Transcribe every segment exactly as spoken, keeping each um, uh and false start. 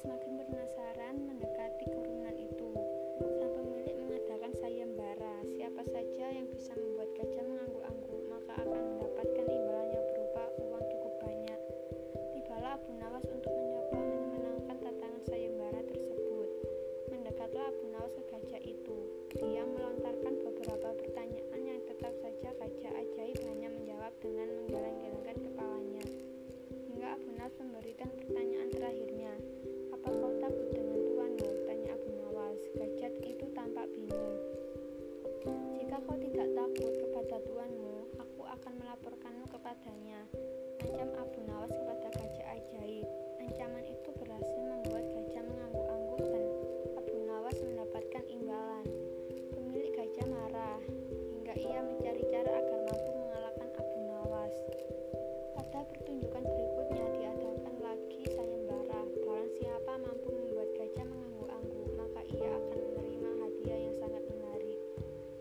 semakin penasaran mendekati kerunan itu. Sang pemilik mengadakan sayembara. Siapa saja yang bisa membuat gajah mengangguk-angguk maka akan mendapatkan imbalan yang berupa uang cukup banyak. Tibalah Abu Nawas untuk mencoba memenangkan tantangan sayembara tersebut. Mendekatlah Abu Nawas ke gajah itu. Dia melontarkan beberapa pertanyaan yang tetap saja gajah ajaib hanya menjawab dengan menggeleng-gelengkan kepalanya. Hingga Abu Nawas memberikan pertanyaan terakhirnya. Apa kau takut dengan Tuhanmu? Tanya Abu Nawas. Gajah itu tampak bingung. Jika kau tidak takut kepada Tuhanmu, aku akan melaporkanmu kepadanya, ancam Abu Nawas kepada gajah ajaib. Ancaman itu berhasil membuat gajah mengangguk-angguk dan Abu Nawas mendapatkan imbalan. Pemilik gajah marah hingga ia mencari cara agar mampu mengalahkan Abu Nawas. Pada pertunjukan berikutnya diadakan lagi sayembara. Barang siapa mampu membuat gajah mengangguk-angguk, maka ia akan menerima hadiah yang sangat menarik.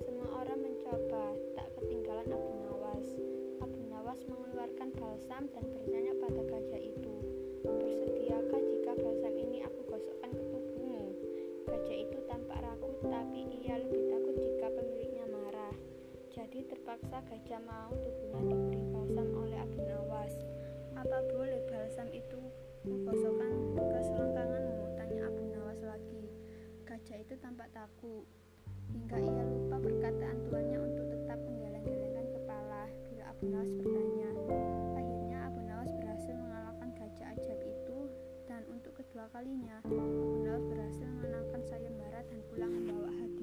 Semua orang mencoba, tak ketinggalan Abu Nawas. Abu Nawas mengeluarkan balsam dan bertanya pada gajah itu, "Bersediakah jika balsam ini aku gosokkan ke tubuhmu?" Gajah itu tampak ragu, tapi ia lebih takut jika pemiliknya marah. Jadi terpaksa gajah mau tubuhnya diberi balsam oleh Abu Nawas. "Apa boleh balsam itu kukosokkan ke selangkanganmu?" tanya Abu Nawas lagi. Gajah itu tampak takut hingga ia lupa perkataan tuannya untuk tetap menggeleng-gelengkan kepala bila Abu Nawas bertanya. Akhirnya Abu Nawas berhasil mengalahkan gajah ajaib itu, dan untuk kedua kalinya Abu Nawas berhasil menangkan sayembara dan pulang membawa hadiah.